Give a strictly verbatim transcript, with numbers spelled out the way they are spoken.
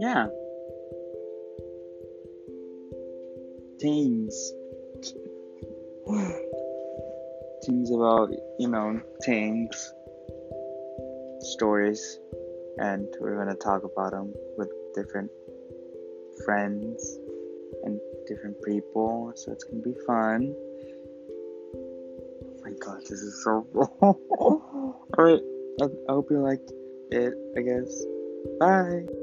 yeah, things, things about, you know, things, stories, and we're going to talk about them with different friends and different people, so it's going to be fun. Oh my god, this is so cool. Alright, I hope you liked it, I guess. Bye!